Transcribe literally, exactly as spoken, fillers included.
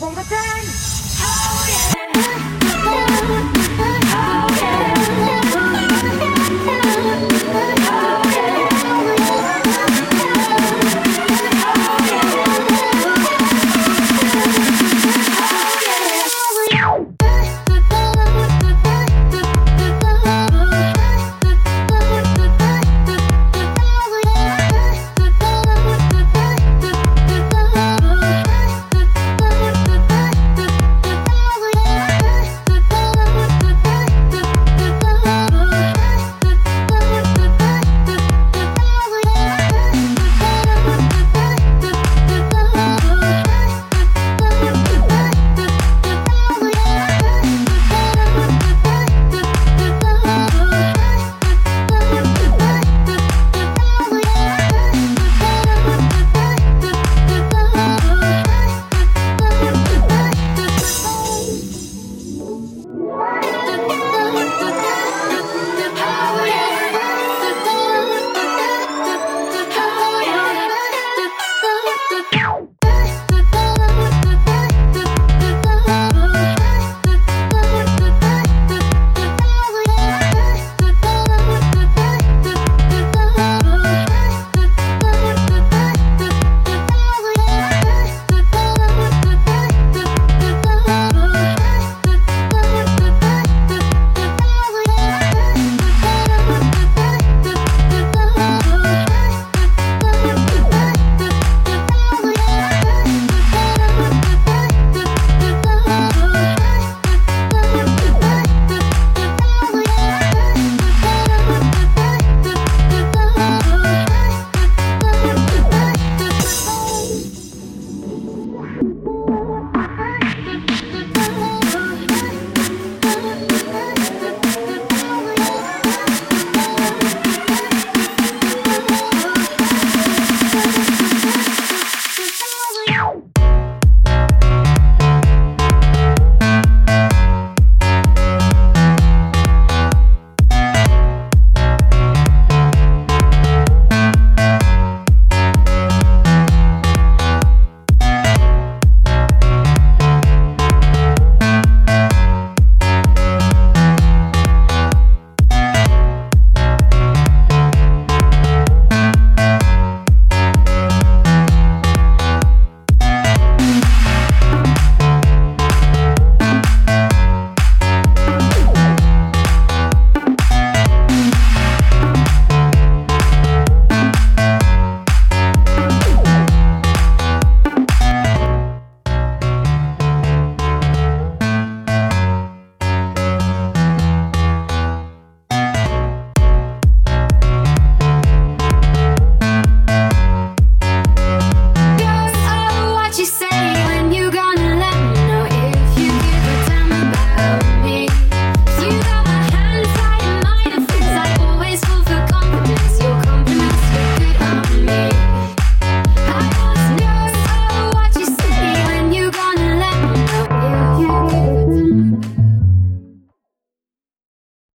Bongo ten!